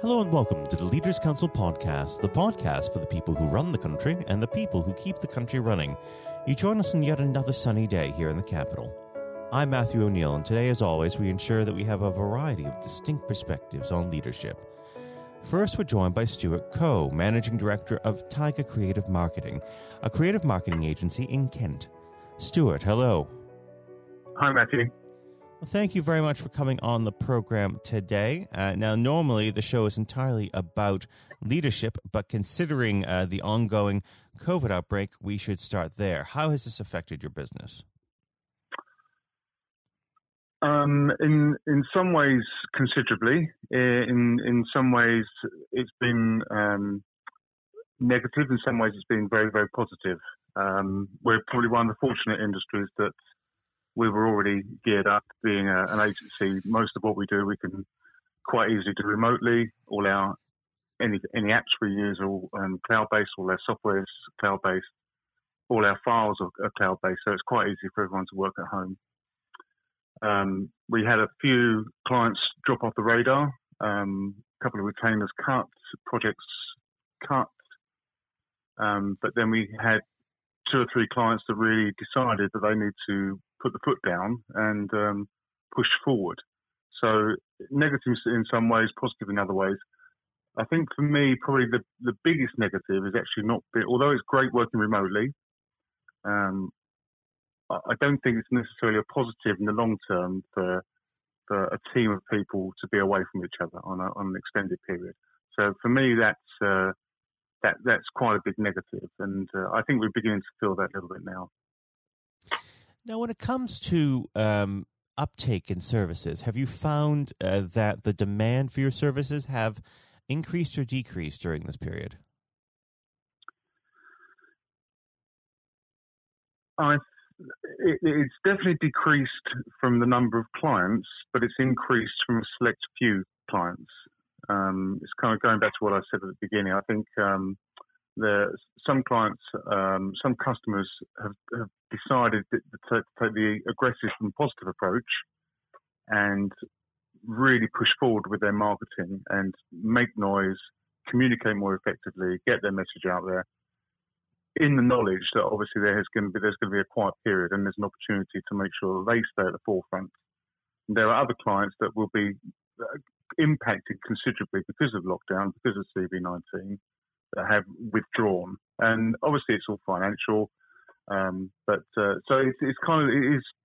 Hello and welcome to the Leaders Council podcast, the podcast for the people who run the country and the people who keep the country running. You join us on yet another sunny day here in the capital. I'm Matthew O'Neill, and today, as always, we ensure that we have a variety of distinct perspectives on leadership. First, we're joined by Stuart Coe, Managing Director of Tiga Creative Marketing, a creative marketing agency in Kent. Stuart, hello. Hi, Matthew. Well, thank you very much for coming on the program today. Now, normally the show is entirely about leadership, but considering the ongoing COVID outbreak, we should start there. How has this affected your business? In some ways, considerably. In some ways, it's been negative. In some ways, it's been very, very positive. We're probably one of the fortunate industries that we were already geared up. Being an agency, most of what we do, we can quite easily do remotely. All our any apps we use are all cloud-based. All our software is cloud-based. All our files are cloud-based, so it's quite easy for everyone to work at home. We had a few clients drop off the radar. A couple of retainers cut, projects cut. But then we had two or three clients that really decided that they need to put the foot down and push forward. So negative in some ways, positive in other ways. I think for me, probably the biggest negative is actually not, although it's great working remotely, I don't think it's necessarily a positive in the long term for a team of people to be away from each other on an extended period. So for me, that's quite a big negative, and I think we're beginning to feel that a little bit now. Now, when it comes to uptake in services, have you found that the demand for your services have increased or decreased during this period? It's definitely decreased from the number of clients, but it's increased from a select few clients. It's kind of going back to what I said at the beginning. I think some clients, some customers have decided to take the aggressive and positive approach and really push forward with their marketing and make noise, communicate more effectively, get their message out there, in the knowledge that obviously there's going to be a quiet period and there's an opportunity to make sure that they stay at the forefront. And there are other clients that will be impacted considerably because of lockdown, because of COVID-19, that have withdrawn. And obviously it's all financial, so it's kind of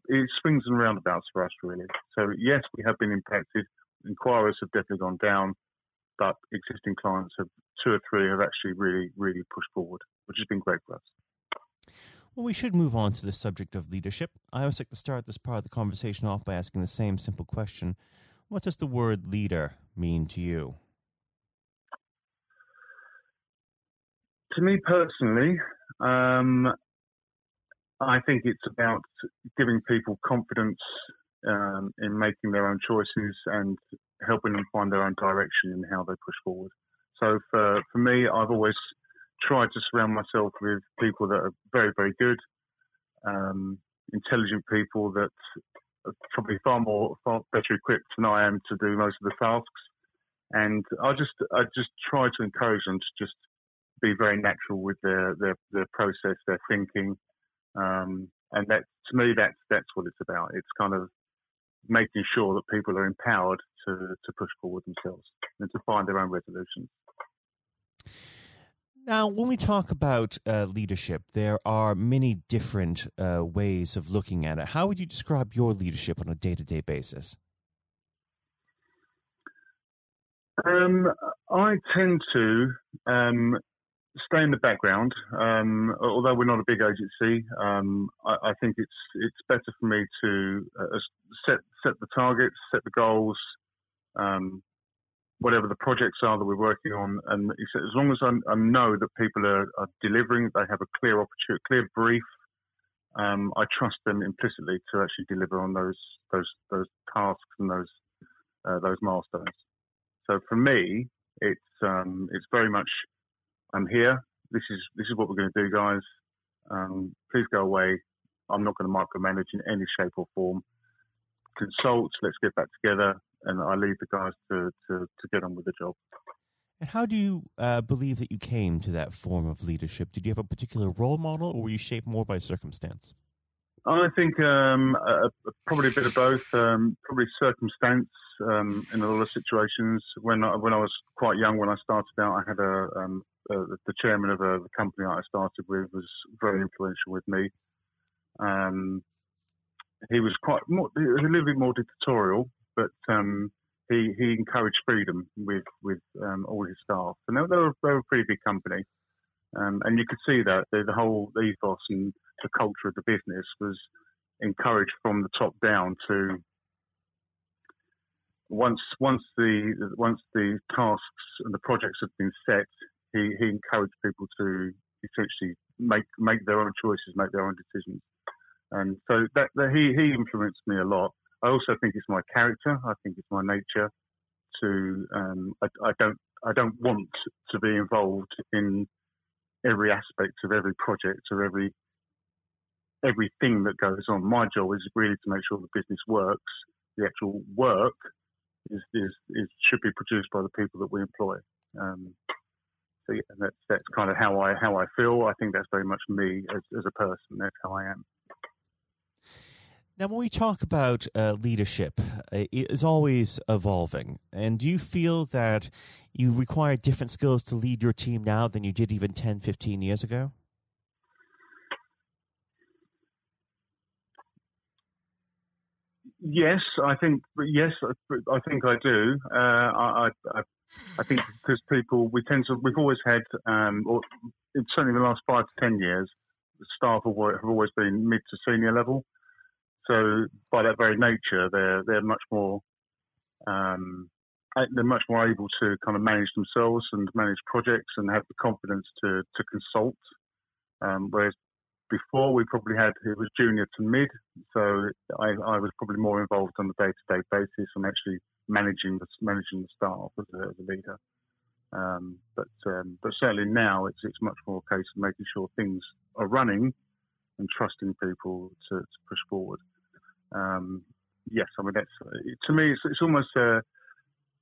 it swings and roundabouts for us, really. So yes, we have been impacted. Inquiries have definitely gone down, but existing clients have two or three have actually really, really pushed forward, which has been great for us. Well, we should move on to the subject of leadership. I always like to start this part of the conversation off by asking the same simple question. What does the word leader mean to you? To me personally, I think it's about giving people confidence in making their own choices and helping them find their own direction in how they push forward. So for me, I've always tried to surround myself with people that are very, very good, intelligent people that are probably far better equipped than I am to do most of the tasks. And I just try to encourage them to just be very natural with their process, their thinking. And that, to me, that's what it's about. It's kind of making sure that people are empowered to push forward themselves and to find their own resolutions. Now, when we talk about leadership, there are many different ways of looking at it. How would you describe your leadership on a day-to-day basis? I tend to stay in the background. Although we're not a big agency, I think it's better for me to set the targets, set the goals, whatever the projects are that we're working on, and as long as I know that people are delivering, they have a clear opportunity, clear brief, I trust them implicitly to actually deliver on those tasks and those milestones. So for me, it's very much, I'm here. This is what we're going to do, guys. Please go away. I'm not going to micromanage in any shape or form. Consult. Let's get back together. and I leave the guys to get on with the job. And how do you believe that you came to that form of leadership? Did you have a particular role model, or were you shaped more by circumstance? I think probably a bit of both. Probably circumstance in a lot of situations. When I was quite young, when I started out, I had the chairman of the company I started with was very influential with me. He was a little bit more dictatorial, but he encouraged freedom with all his staff, and they were a pretty big company, and you could see that the whole ethos and the culture of the business was encouraged from the top down to once the tasks and the projects have been set, he encouraged people to essentially make their own choices, make their own decisions. And so that he influenced me a lot. I also think it's my character. I think it's my nature to. I don't want to be involved in every aspect of every project or everything that goes on. My job is really to make sure the business works. The actual work is should be produced by the people that we employ. So yeah, that's kind of how I feel. I think that's very much me as a person. That's how I am. Now, when we talk about leadership, it is always evolving. And do you feel that you require different skills to lead your team now than you did even 10, 15 years ago? Yes, I think I do. I think because we've always had, or certainly in the last 5 to 10 years, staff have always been mid to senior level. So by that very nature, they're much more able to kind of manage themselves and manage projects and have the confidence to consult. Whereas before we probably had, it was junior to mid, so I was probably more involved on a day-to-day basis and actually managing the staff as a leader. But certainly now it's much more a case of making sure things are running and trusting people to push forward. Yes, I mean to me it's almost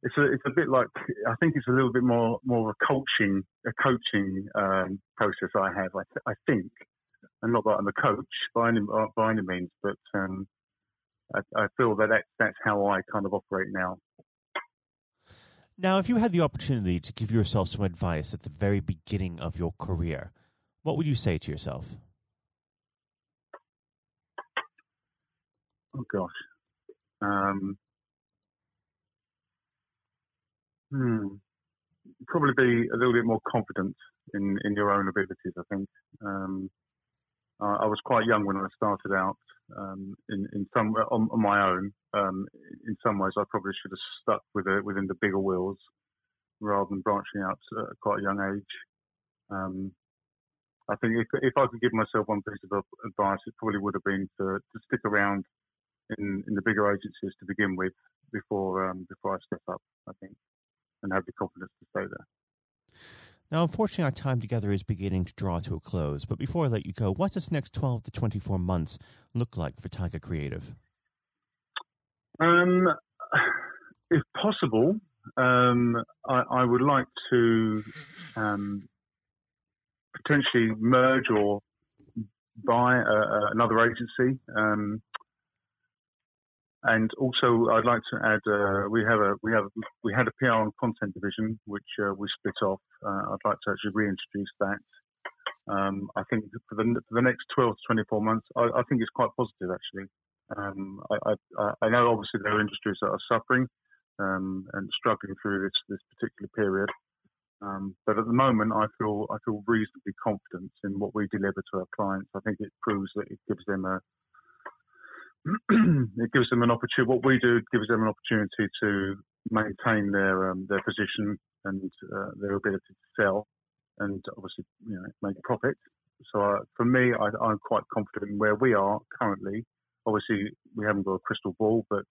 it's a bit like, I think it's a little bit more a coaching process I have. I think, and not that I'm a coach by any means, but I feel that's how I kind of operate now. Now, if you had the opportunity to give yourself some advice at the very beginning of your career, what would you say to yourself? Oh gosh. Probably be a little bit more confident in your own abilities, I think. I was quite young when I started out on my own. In some ways, I probably should have stuck within the bigger wheels rather than branching out at quite a young age. I think if I could give myself one piece of advice, it probably would have been to stick around in the bigger agencies to begin with before I step up, I think, and have the confidence to stay there. Now, unfortunately, our time together is beginning to draw to a close. But before I let you go, what does the next 12 to 24 months look like for Tiga Creative? If possible, I would like to potentially merge or buy another agency. And also, I'd like to add, we had a PR and content division, which we split off. I'd like to actually reintroduce that. I think for the next 12 to 24 months, I think it's quite positive, actually. I know, obviously, there are industries that are suffering and struggling through this particular period. But at the moment, I feel reasonably confident in what we deliver to our clients. I think it proves that it gives them an opportunity. What we do gives them an opportunity to maintain their position and their ability to sell, and obviously, you know, make profit. So for me, I'm quite confident in where we are currently. Obviously, we haven't got a crystal ball, but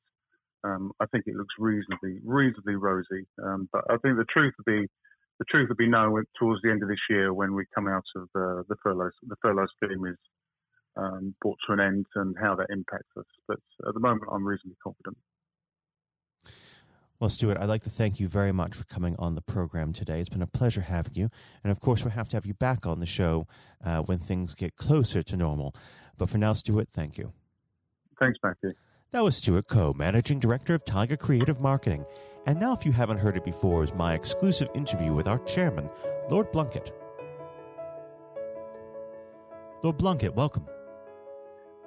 I think it looks reasonably rosy. But I think the truth will be known towards the end of this year when we come out of the furlough. The furlough scheme is brought to an end, and how that impacts us. But at the moment, I'm reasonably confident. Well, Stuart, I'd like to thank you very much for coming on the program today. It's been a pleasure having you. And of course, we'll have to have you back on the show when things get closer to normal. But for now, Stuart, thank you. Thanks, Matthew. That was Stuart Coe, Managing Director of Tiga Creative Marketing. And now, if you haven't heard it before, is my exclusive interview with our chairman, Lord Blunkett. Lord Blunkett, welcome.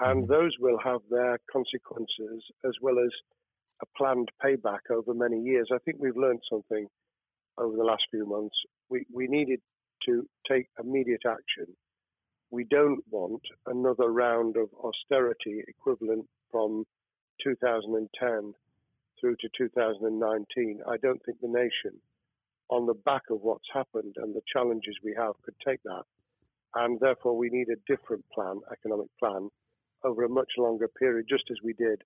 And those will have their consequences as well as a planned payback over many years. I think we've learned something over the last few months. We needed to take immediate action. We don't want another round of austerity equivalent from 2010 through to 2019. I don't think the nation, on the back of what's happened and the challenges we have, could take that. And therefore, we need a different plan, economic plan, over a much longer period, just as we did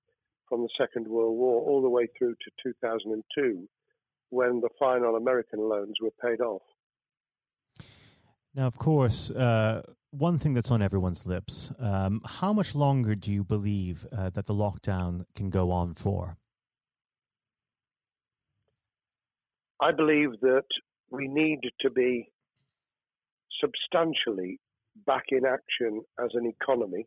from the Second World War all the way through to 2002, when the final American loans were paid off. Now, of course, one thing that's on everyone's lips, how much longer do you believe that the lockdown can go on for? I believe that we need to be substantially back in action as an economy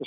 the